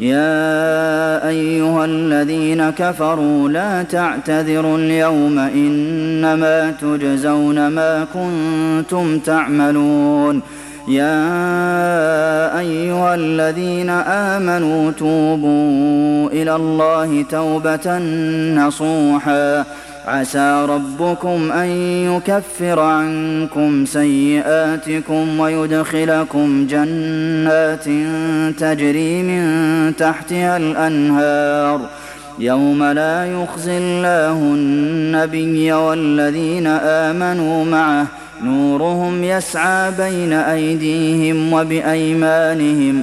يا أيها الذين كفروا لا تعتذروا اليوم إنما تجزون ما كنتم تعملون. يا أيها الذين آمنوا توبوا إلى الله توبة نصوحا. عسى ربكم أن يكفر عنكم سيئاتكم ويدخلكم جنات تجري من تحتها الأنهار يوم لا يخزي الله النبي والذين آمنوا معه نورهم يسعى بين أيديهم وبأيمانهم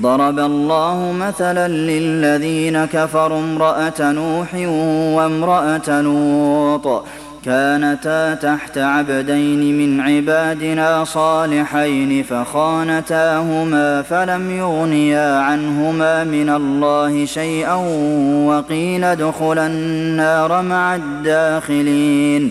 ضرب الله مثلا للذين كفروا امرأة نوح وامرأة لوط كانتا تحت عبدين من عبادنا صالحين فخانتاهما فلم يغنيا عنهما من الله شيئا وقيل ادخلا النار مع الداخلين.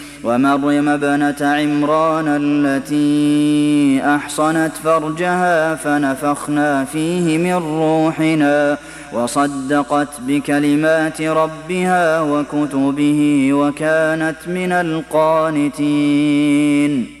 ومريم ابنة عمران التي أحصنت فرجها فنفخنا فيه من روحنا وصدقت بكلمات ربها وكتبه وكانت من القانتين.